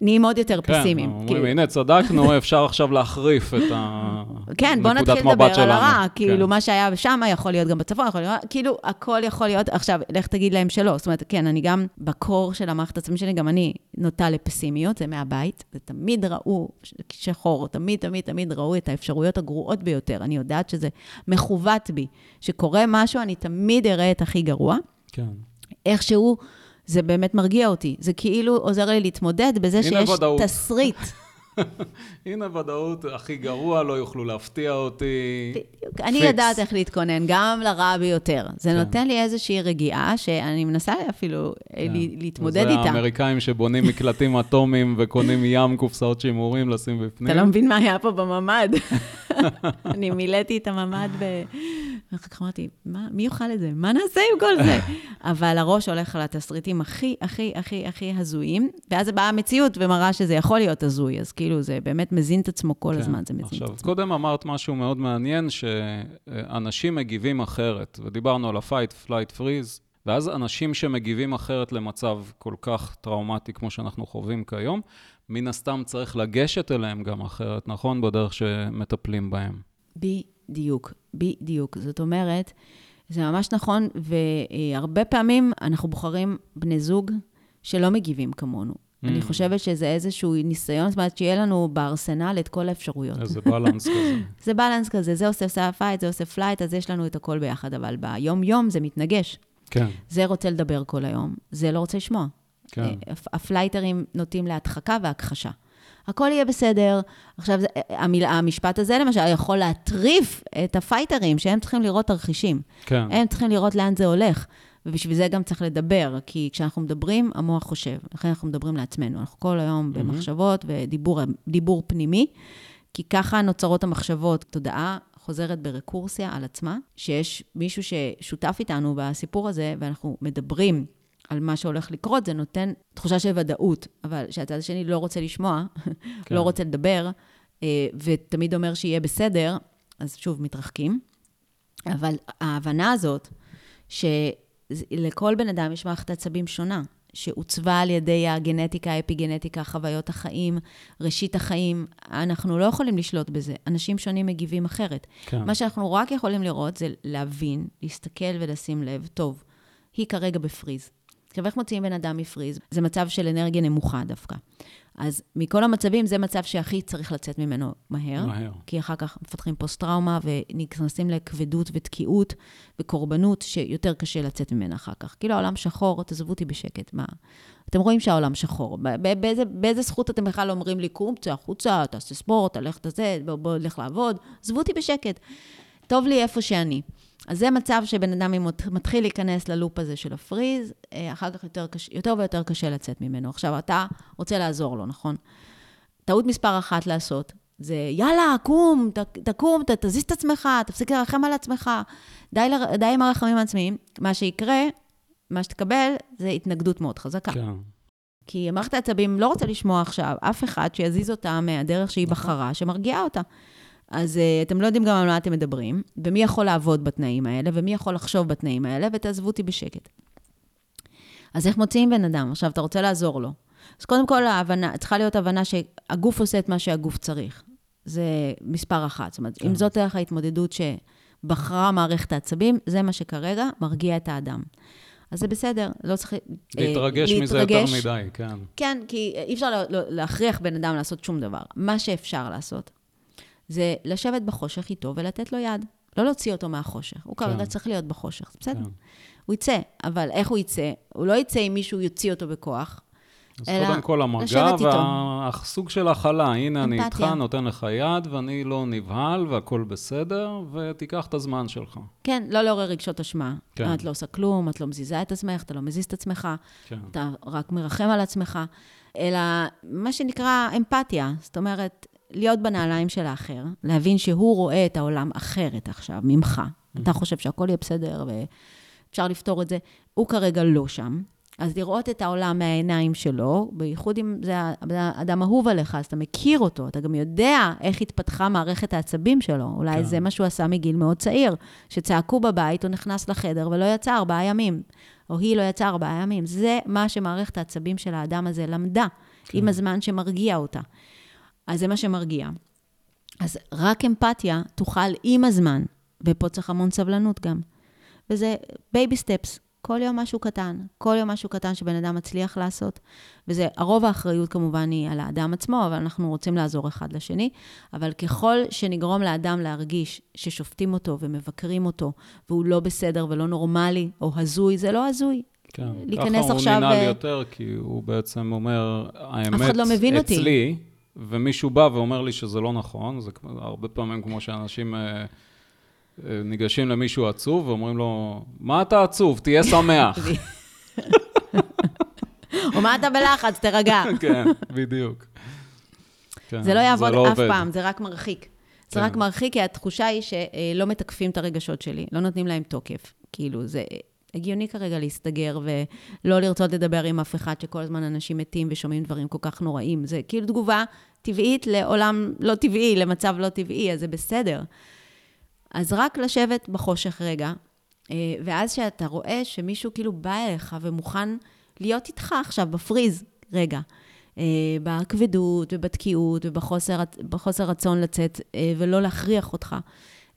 נהיים עוד יותר כן, פסימיים. כן, אומרים, הנה, צדקנו, אפשר עכשיו להחריף את כן, בוא נתחיל לדבר שלנו. על הרע, כאילו כן. מה שהיה שם יכול להיות גם בצפון, יכול להיות, כאילו הכל יכול להיות, עכשיו, לך תגיד להם שלא, זאת אומרת, כן, אני גם בקור של המערכת עצמי שלי, גם אני נוטה לפסימיות, זה מהבית, זה תמיד ראו שחור, תמיד, תמיד, תמיד ראו את האפשרויות הגרועות ביותר, אני יודעת שזה מכוות בי, שקורה משהו, אני תמיד אראה את הכי גרוע, כן. איכשהו, זה באמת מרגיע אותי. זה כאילו עוזר לי להתמודד בזה שיש תסריט. הנה ודאות, הכי גרוע, לא יוכלו להפתיע אותי. אני יודעת איך להתכונן, גם לרע ביותר. זה נותן לי איזושהי רגיעה שאני מנסה אפילו להתמודד איתה. זה האמריקאים שבונים מקלטים אטומיים וקונים ים קופסאות שימורים לשים בפנים. אתה לא מבין מה היה פה בממד. אני מילאתי את הממד ב... אחר כך אמרתי, מי יאכל את זה? מה נעשה עם כל זה? אבל הראש הולך על התסריטים הכי, הכי, הכי, הכי הזויים, ואז באה המציאות ומראה שזה יכול להיות הזוי, אז כאילו זה באמת מזין את עצמו כל הזמן, זה מזין את עצמו. עכשיו, קודם אמרת משהו מאוד מעניין, שאנשים מגיבים אחרת, ודיברנו על ה-fight, flight, freeze, ואז אנשים שמגיבים אחרת למצב כל כך טראומטי כמו שאנחנו חווים כיום, מן הסתם צריך לגשת אליהם גם אחרת, נכון? בדרך שמטפלים בהם. בדיוק, בדיוק. זאת אומרת, זה ממש נכון, והרבה פעמים אנחנו בוחרים בני זוג שלא מגיבים כמונו. אני חושבת שזה איזשהו ניסיון, זאת אומרת שיהיה לנו בארסנל את כל האפשרויות. זה בלנס כזה. זה בלנס כזה, זה עושה פייט, זה עושה פלייט, אז יש לנו את הכל ביחד, אבל ביום-יום זה מתנגש. כן. זה רוצה לדבר כל היום, זה לא רוצה לשמוע. כן. הפלייטרים נוטים להדחקה והכחשה. הכל יהיה בסדר. עכשיו, המשפט הזה, למשל, יכול להטריף את הפייטרים, שהם צריכים לראות תרחישים. כן. הם צריכים לראות לאן זה הולך. ובשביל זה גם צריך לדבר, כי כשאנחנו מדברים, המוח חושב. לכן אנחנו מדברים לעצמנו. אנחנו כל היום במחשבות ודיבור פנימי, כי ככה נוצרות המחשבות. תודעה חוזרת ברקורסיה על עצמה, שיש מישהו ששותף איתנו בסיפור הזה, ואנחנו מדברים על מה שהולך לקרות, זה נותן תחושה של ודאות, אבל שהצד השני לא רוצה לשמוע, כן. לא רוצה לדבר, ותמיד אומר שיהיה בסדר, אז שוב מתרחקים. אבל ההבנה הזאת, שלכל בן אדם יש מערכת עצבים שונה, שעוצבה על ידי הגנטיקה, האפיגנטיקה, חוויות החיים, ראשית החיים, אנחנו לא יכולים לשלוט בזה. אנשים שונים מגיבים אחרת. כן. מה שאנחנו רק יכולים לראות, זה להבין, להסתכל ולשים לב, טוב, היא כרגע בפריז. עכשיו, איך מוצאים בן אדם מפריז? זה מצב של אנרגיה נמוכה דווקא. אז מכל המצבים, זה מצב שהכי צריך לצאת ממנו מהר, מהר. כי אחר כך מפתחים פוסט-טראומה, ונכנסים לכבדות ותקיעות, וקורבנות שיותר קשה לצאת ממנה אחר כך. כאילו, העולם שחור, תעזבו אותי בשקט, מה? אתם רואים שהעולם שחור. באיזה, באיזה זכות אתם בכלל אומרים לי, קום, צא החוצה, תעשה ספורט, תלך לזה, בוא, לך לעבוד, עזבו אותי בשקט. טוב לי איפה שאני. אז זה מצב שבן אדם מתחיל להיכנס ללופ הזה של הפריז, אחר כך יותר, קשה, יותר ויותר קשה לצאת ממנו. עכשיו, אתה רוצה לעזור לו, נכון? טעות מספר אחת לעשות, זה יאללה, קום, תקום, ת, תזיז את עצמך, תפסיק לרחם על עצמך, די, ל, די עם הרחמים העצמיים. מה שיקרה, מה שתקבל, זה התנגדות מאוד חזקה. כן. כי מערכת העצבים לא רוצה לשמוע עכשיו אף אחד שיזיז אותה מהדרך שהיא בחרה, שמרגיעה אותה. אז אתם לא יודעים גם על מה אתם מדברים, ומי יכול לעבוד בתנאים האלה, ומי יכול לחשוב בתנאים האלה, ותעזבו אותי בשקט. אז איך מוצאים בן אדם? עכשיו, אתה רוצה לעזור לו. אז קודם כל, ההבנה, צריכה להיות הבנה שהגוף עושה את מה שהגוף צריך. זה מספר אחת. זאת אומרת, אם זאת דרך ההתמודדות שבחרה מערכת העצבים, זה מה שכרגע מרגיע את האדם. אז זה בסדר, לא צריך להתרגש מזה יותר מדי, כן. כן, כי אי אפשר להכריח בן אדם לעשות שום דבר. מה שאפשר לעשות. זה לשבת בחושך איתו ולתת לו יד. לא להוציא אותו מהחושך. הוא כרגע צריך להיות בחושך, בסדר? הוא יצא, אבל איך הוא יצא? הוא לא יצא אם מישהו יוציא אותו בכוח, אז קודם כל המגע והסוג של החלה. הנה, אני איתך, נותן לך יד, ואני לא נבהל, והכל בסדר, ותיקח את הזמן שלך. כן, לא לעורר רגשות אשמה. את לא עושה כלום, את לא מזיזה את עצמך, אתה לא מזיז את עצמך, אתה רק מרחם על עצמך, אלא מה שנקרא אמפתיה. זאת אומרת, להיות בנעליים של האחר, להבין שהוא רואה את העולם אחרת עכשיו, ממך. אתה חושב שהכל יהיה בסדר, ואפשר לפתור את זה. הוא כרגע לא שם. אז לראות את העולם מהעיניים שלו, בייחוד אם זה האדם אהוב עליך, אז אתה מכיר אותו, אתה גם יודע איך התפתחה מערכת העצבים שלו. אולי זה מה שהוא עשה מגיל מאוד צעיר, שצעקו בבית, הוא נכנס לחדר ולא יצא ארבעה ימים, או היא לא יצאה ארבעה ימים. זה מה שמערכת העצבים של האדם הזה למדה, עם הזמן שמרגיע אותה. אז זה מה שמרגיע. אז רק אמפתיה תוכל עם הזמן, ופה צריך המון סבלנות גם. וזה בייבי סטפס, כל יום משהו קטן, כל יום משהו קטן שבן אדם מצליח לעשות, וזה, הרוב האחריות כמובן היא על האדם עצמו, אבל אנחנו רוצים לעזור אחד לשני, אבל ככל שנגרום לאדם להרגיש ששופטים אותו ומבקרים אותו, והוא לא בסדר ולא נורמלי או הזוי, זה לא הזוי. כן. להיכנס עכשיו... ככה הוא ננעל יותר, כי הוא בעצם אומר, האמת לא אצלי, ומישהו בא ואומר לי שזה לא נכון, זה הרבה פעמים כמו שאנשים... ניגשים למישהו עצוב ואומרים לו, מה אתה עצוב? תהיה שמח. או מה אתה בלחץ? תרגע. כן, בדיוק. זה לא יעבוד אף פעם, זה רק מרחיק. זה רק מרחיק, כי התחושה היא שלא מתקפים את הרגשות שלי, לא נותנים להם תוקף. כאילו, זה הגיוני כרגע להסתגר ולא לרצות לדבר עם אף אחד, שכל הזמן אנשים מתים ושומעים דברים כל כך נוראים. זה כאילו תגובה טבעית לעולם לא טבעי, למצב לא טבעי, אז זה בסדר. אז רק לשבת בחושך רגע, ואז שאתה רואה שמישהו כאילו בא אליך ומוכן להיות איתך עכשיו בפריז רגע, בכבדות ובתקיעות ובחוסר רצון לצאת ולא להכריח אותך.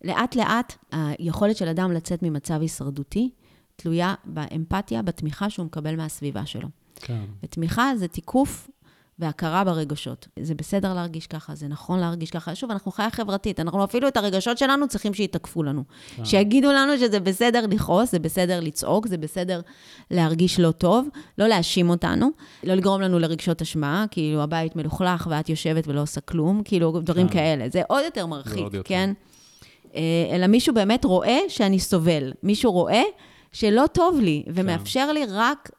לאט לאט היכולת של אדם לצאת ממצב הישרדותי תלויה באמפתיה, בתמיכה שהוא מקבל מהסביבה שלו. כן. ותמיכה זה תיקוף והכרה ברגשות. זה בסדר להרגיש ככה, זה נכון להרגיש ככה. שוב, אנחנו חיה חברתית, אנחנו אפילו את הרגשות שלנו צריכים שיתקפו לנו. שיגידו לנו שזה בסדר לכעוס, זה בסדר לצעוק, זה בסדר להרגיש לא טוב, לא להאשים אותנו, לא לגרום לנו לרגשות אשמה, כאילו הבית מלוכלך ואת יושבת ולא עושה כלום, כאילו דברים כאלה. זה עוד יותר מרחיק, כן? אלא מישהו באמת רואה שאני סובל. מישהו רואה שלא טוב לי, ומאפשר לי רק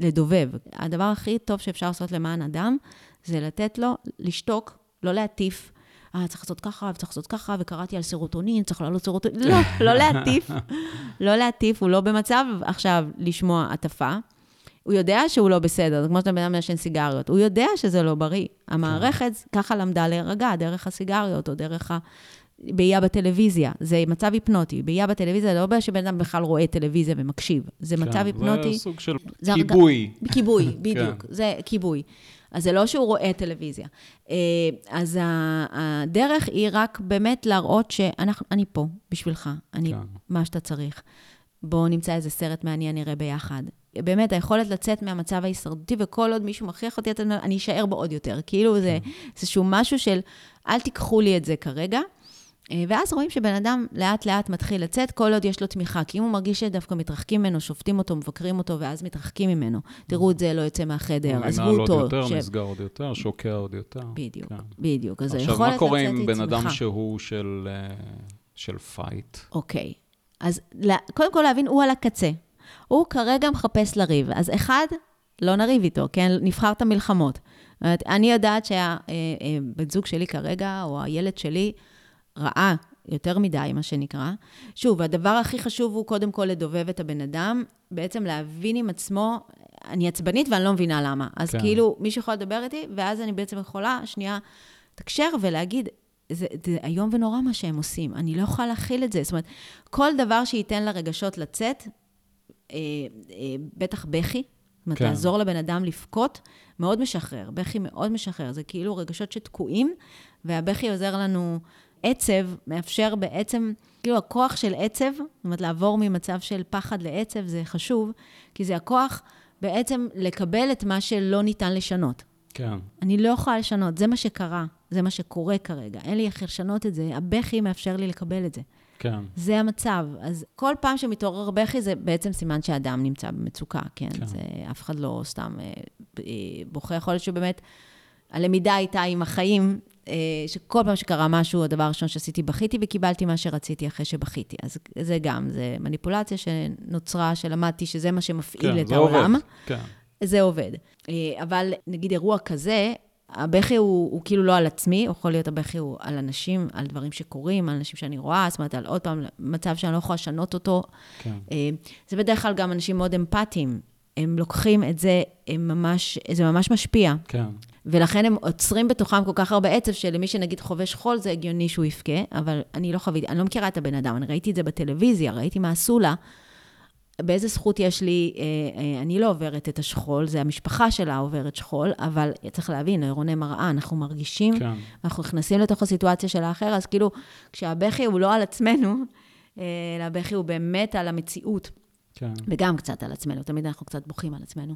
לדובב. הדבר הכי טוב שאפשר לעשות למען אדם, זה לתת לו לשתוק, לא להטיף. אה, צריך לעשות ככה, וצריך לעשות ככה, וקראתי על סרוטונין, צריך לעלות סרוטונין. לא, לא להטיף. לא להטיף, הוא לא במצב עכשיו לשמוע עטפה. הוא יודע שהוא לא בסדר, זה כמו שאתה בן אדם ישן סיגריות. הוא יודע שזה לא בריא. המערכת ככה למדה להירגע, דרך הסיגריות, או דרך ה... בעיה בטלוויזיה, זה מצב היפנוטי. בעיה בטלוויזיה, לא בעיה שבן אדם בכלל רואה טלוויזיה ומקשיב. זה מצב היפנוטי. זה סוג של כיבוי. כיבוי, בדיוק. זה כיבוי. אז זה לא שהוא רואה טלוויזיה. אז הדרך היא רק באמת להראות שאני פה בשבילך, אני מה שאתה צריך. בוא נמצא איזה סרט מעניין, נראה ביחד. באמת, היכולת לצאת מהמצב ההישרדותי, וכל עוד מישהו מכריח אותי, אני אשאר בעוד יותר. כאילו זה איזשהו משהו של, אל תיקחו לי את זה כרגע. ואז רואים שבן אדם לאט לאט מתחיל לצאת, כל עוד יש לו תמיכה, כי אם הוא מרגיש שדווקא מתרחקים ממנו, שופטים אותו, מבקרים אותו, ואז מתרחקים ממנו. תראו את זה, לא יוצא מהחדר, עזבו אותו. עוד יותר, מסגר עוד יותר, שוקע עוד יותר. בדיוק, בדיוק. עכשיו, מה קורה עם בן אדם שהוא של פייט? אוקיי. אז קודם כל להבין, הוא על הקצה. הוא כרגע מחפש לריב. אז אחד, לא נריב איתו, כן? נבחרת מלחמות. אני יודעת שהבת זוג שלי כרגע, או הילד שלי, רעה, יותר מדי, מה שנקרא. שוב, הדבר הכי חשוב הוא קודם כל לדובב את הבן אדם, בעצם להבין עם עצמו, אני עצבנית ואני לא מבינה למה. אז כן. כאילו, מי שיכול לדבר איתי, ואז אני בעצם יכולה, שנייה, תקשר ולהגיד, זה, זה היום ונורא מה שהם עושים, אני לא יכולה להכיל את זה. זאת אומרת, כל דבר שייתן לרגשות לצאת, אה, אה, בטח בכי, זאת אומרת, כן. לעזור לבן אדם לפקוט, מאוד משחרר, בכי מאוד משחרר. זה כאילו רגשות שתקועים, והבכי עוזר לנו... עצב מאפשר בעצם, כאילו הכוח של עצב, זאת אומרת לעבור ממצב של פחד לעצב, זה חשוב, כי זה הכוח בעצם לקבל את מה שלא ניתן לשנות. כן. אני לא יכולה לשנות, זה מה שקרה, זה מה שקורה כרגע. אין לי איך לשנות את זה, הבכי מאפשר לי לקבל את זה. כן. זה המצב. אז כל פעם שמתעורר בכי, זה בעצם סימן שהאדם נמצא במצוקה, כן? כן. זה אף אחד לא סתם בוכה, יכול להיות שבאמת הלמידה הייתה עם החיים, שכל פעם שקרה משהו, הדבר הראשון שעשיתי בכיתי, וקיבלתי מה שרציתי אחרי שבכיתי. אז זה גם, זה מניפולציה שנוצרה, שלמדתי שזה מה שמפעיל את העולם. זה עובד. אבל נגיד אירוע כזה, הבכי הוא כאילו לא על עצמי, יכול להיות הבכי הוא על אנשים, על דברים שקורים, על אנשים שאני רואה, זאת אומרת, על עוד פעם, מצב שאני לא יכולה לשנות אותו. זה בדרך כלל גם אנשים מאוד אמפתיים. הם לוקחים את זה, זה ממש משפיע. כן. ולכן הם עוצרים בתוכם כל כך הרבה עצב, שלמי שנגיד חובש חול, זה הגיוני שהוא יפקה, אבל אני לא חוויתי, אני לא מכירה את הבן אדם, אני ראיתי את זה בטלוויזיה, ראיתי מה עשו לה, באיזה זכות יש לי, אני לא עוברת את השחול, זה המשפחה שלה עוברת שחול, אבל צריך להבין, אירוני מראה, אנחנו מרגישים, כן. אנחנו נכנסים לתוך הסיטואציה של האחר, אז כאילו, כשהבכי הוא לא על עצמנו, אלא הבכי הוא באמת על המציאות, כן. וגם קצת על עצמנו, תמיד אנחנו קצת בוכים על עצמנו.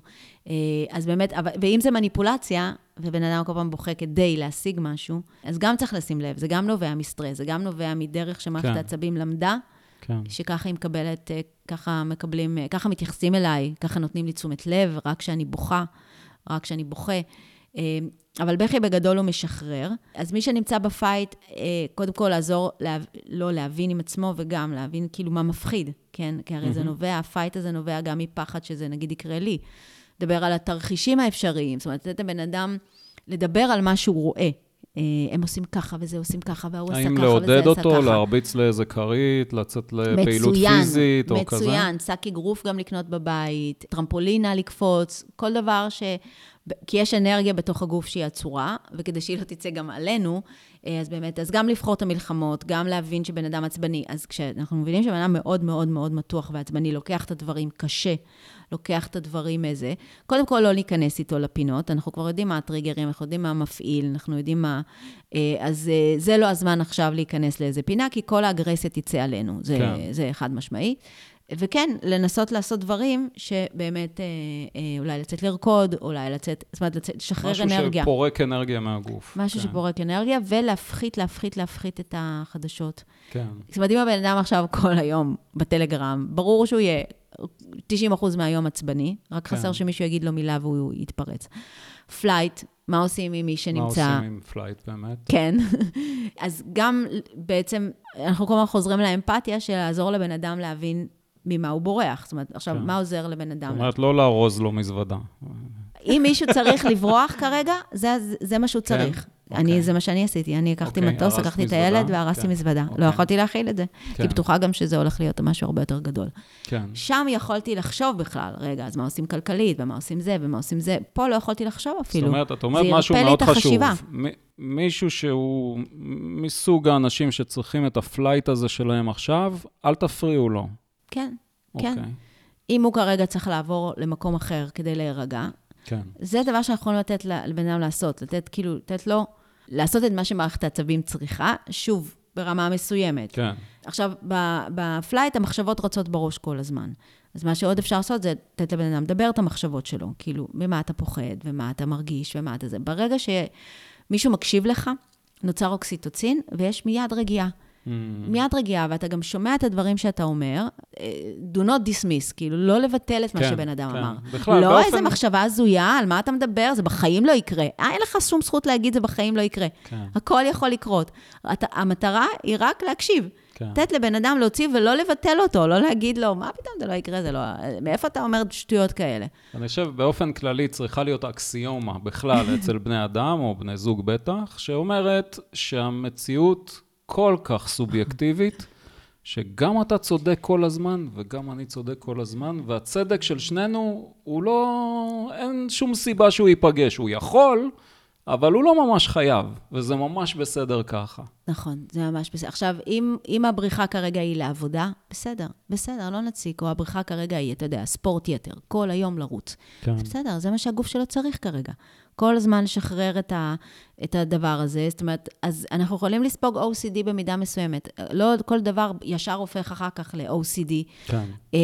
אז באמת, ואם זה מניפולציה, ובן אדם כל פעם בוכה כדי להשיג משהו, אז גם צריך לשים לב, זה גם נובע מסטרס, זה גם נובע מדרך שמערכת העצבים למדה, שככה היא מקבלת, ככה מקבלים, ככה מתייחסים אליי, ככה נותנים לי תשומת לב, רק שאני בוכה, רק שאני בוכה. אבל בכי בגדול הוא משחרר. אז מי שנמצא בפייט, קודם כל לעזור, לא להבין עם עצמו, וגם להבין כאילו מה מפחיד, כן? כי הרי זה נובע, הפייט הזה נובע גם מפחד שזה נגיד יקרה לי. דבר על התרחישים האפשריים, זאת אומרת, לתת לבן אדם לדבר על מה שהוא רואה. הם עושים ככה וזה עושים ככה, והוא עושה ככה וזה עושה ככה. האם לעודד אותו, להרביץ לאיזה קרית, לצאת לפעילות פיזית או כזה? מצוין, מצוין, שק אגרוף גם לקנות בבית, טרמפולינה לקפוץ, כל דבר ש... כי יש אנרגיה בתוך הגוף שהיא עצורה, וכדי שהיא לא תצא גם עלינו, אז באמת, אז גם לבחור את המלחמות, גם להבין שבן אדם עצבני, אז כשאנחנו מבינים שבן אדם מאוד מאוד מאוד מתוח ועצבני, לוקח את הדברים קשה, לוקח את הדברים איזה, קודם כל לא להיכנס איתו לפינות, אנחנו כבר יודעים מה הטריגרים, אנחנו יודעים מה המפעיל, אנחנו יודעים מה, אז זה לא הזמן עכשיו להיכנס לאיזה פינה, כי כל האגרסיה תצא עלינו, זה, כן. זה חד משמעי. וכן, לנסות לעשות דברים שבאמת, אה, אה, אולי לצאת לרקוד, אולי לצאת, זאת אומרת, לצאת, לשחרר אנרגיה. משהו שפורק אנרגיה מהגוף. משהו כן. שפורק אנרגיה, ולהפחית, להפחית, להפחית את החדשות. כן. זאת אומרת, אם הבן אדם עכשיו כל היום בטלגרם, ברור שהוא יהיה תשעים אחוז מהיום עצבני, רק כן. חסר שמישהו יגיד לו מילה והוא יתפרץ. פלייט, מה עושים עם מי שנמצא? מה עושים עם פלייט באמת? כן. אז גם בעצם, אנחנו כל הזמן חוזרים לאמפתיה של לעזור לבן אדם להבין ממה הוא בורח. זאת אומרת, עכשיו, מה עוזר לבן אדם? זאת אומרת, לא לארוז לו מזוודה. אם מישהו צריך לברוח כרגע, זה מה שהוא צריך. זה מה שאני עשיתי. אני לקחתי מטוס, לקחתי את הילד, והרסתי מזוודה. לא יכולתי להכיל את זה. כי בטוחה גם שזה הולך להיות משהו הרבה יותר גדול. שם יכולתי לחשוב בכלל, רגע, אז מה עושים כלכלית, ומה עושים זה, ומה עושים זה. פה לא יכולתי לחשוב אפילו. זאת אומרת, את אומרת משהו מאוד חשוב. מישהו שהוא מסוג האנשים שצריכים את הפלייט הזה שלהם עכשיו, אל תפריעו לו. כן, okay. כן. אם הוא כרגע צריך לעבור למקום אחר כדי להירגע, כן. זה דבר שאנחנו יכולים לתת לבן אדם לעשות, לתת כאילו, לתת לו, לעשות את מה שמערכת העצבים צריכה, שוב, ברמה מסוימת. כן. עכשיו, בפלייט המחשבות רצות בראש כל הזמן. אז מה שעוד אפשר לעשות זה לתת לבן אדם לדבר את המחשבות שלו, כאילו, ממה אתה פוחד, ומה אתה מרגיש, ומה אתה זה. ברגע שמישהו מקשיב לך, נוצר אוקסיטוצין, ויש מיד רגיעה. מיד רגיעה, ואתה גם שומע את הדברים שאתה אומר, do not dismiss, כאילו לא לבטל את מה שבן אדם אמר. לא איזה מחשבה הזויה, על מה אתה מדבר, זה בחיים לא יקרה. אין לך שום זכות להגיד, זה בחיים לא יקרה. הכל יכול לקרות. המטרה היא רק להקשיב. תת לבן אדם להוציא ולא לבטל אותו, לא להגיד לו, מה פתאום זה לא יקרה, זה לא... מאיפה אתה אומר שטויות כאלה? אני חושב, באופן כללי צריכה להיות אקסיומה בכלל אצל בני אדם, או בני זוג בטח, שאומרת שהמציאות כל כך סובייקטיבית, שגם אתה צודק כל הזמן, וגם אני צודק כל הזמן, והצדק של שנינו, הוא לא... אין שום סיבה שהוא ייפגש. הוא יכול, אבל הוא לא ממש חייב, וזה ממש בסדר ככה. נכון, זה ממש בסדר. עכשיו, אם, אם הבריחה כרגע היא לעבודה, בסדר, בסדר, לא נציק, או הבריחה כרגע היא, אתה יודע, ספורט יתר, כל היום לרוץ. כן. בסדר, זה מה שהגוף שלו צריך כרגע. כל הזמן לשחרר את, ה, את הדבר הזה. זאת אומרת, אז אנחנו יכולים לספוג או סי די במידה מסוימת. לא כל דבר ישר הופך אחר כך ל-או סי די. כן. אה,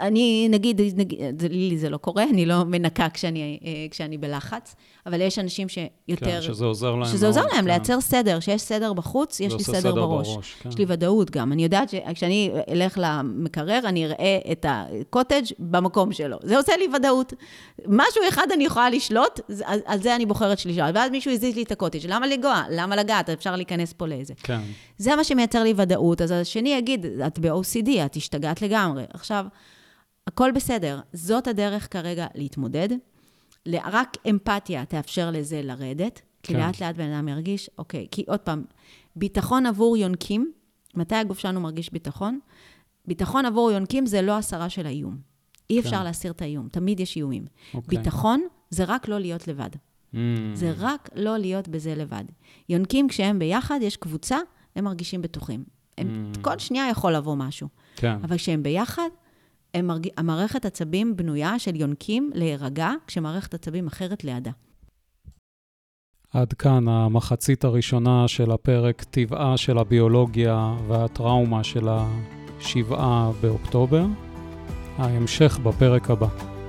אני, נגיד, נגיד, לי זה לא קורה, אני לא מנקה כשאני, אה, כשאני בלחץ, אבל יש אנשים שיותר... כן, שזה עוזר להם. שזה עוזר להם, כן. לייצר סדר, שיש סדר בחוץ, יש לי סדר, סדר בראש. בראש כן. יש לי ודאות גם. אני יודעת שכשאני אלך למקרר, אני אראה את הקוטג' במקום שלו. זה עושה לי ודאות. משהו אחד אני יכולה לשלוט, זה אז, על זה אני בוחרת שלישה. ואז מישהו הזיז לי את הקוטג'. למה לגוע? למה לגעת? אפשר להיכנס פה לאיזה. כן. זה מה שמייצר לי ודאות. אז השני יגיד, את ב-או סי די, את השתגעת לגמרי. עכשיו, הכל בסדר. זאת הדרך כרגע להתמודד. רק אמפתיה תאפשר לזה לרדת. כי לאט לאט בן אדם ירגיש, אוקיי. כי עוד פעם, ביטחון עבור יונקים. מתי הגוף שלנו מרגיש ביטחון? ביטחון עבור יונקים זה לא הסרה של האיום. אי אפשר להסיר את האיום. תמיד יש איומים. ביטחון זה רק לא להיות לבד. Mm. זה רק לא להיות בזה לבד. יונקים כשהם ביחד, יש קבוצה, הם מרגישים בטוחים. הם, mm. כל שנייה יכול לבוא משהו. כן. אבל כשהם ביחד, הם מרג... המערכת עצבים בנויה של יונקים להירגע, כשמערכת עצבים אחרת לידה. עד כאן המחצית הראשונה של הפרק טבעה של הביולוגיה והטראומה של השבעה באוקטובר. ההמשך בפרק הבא.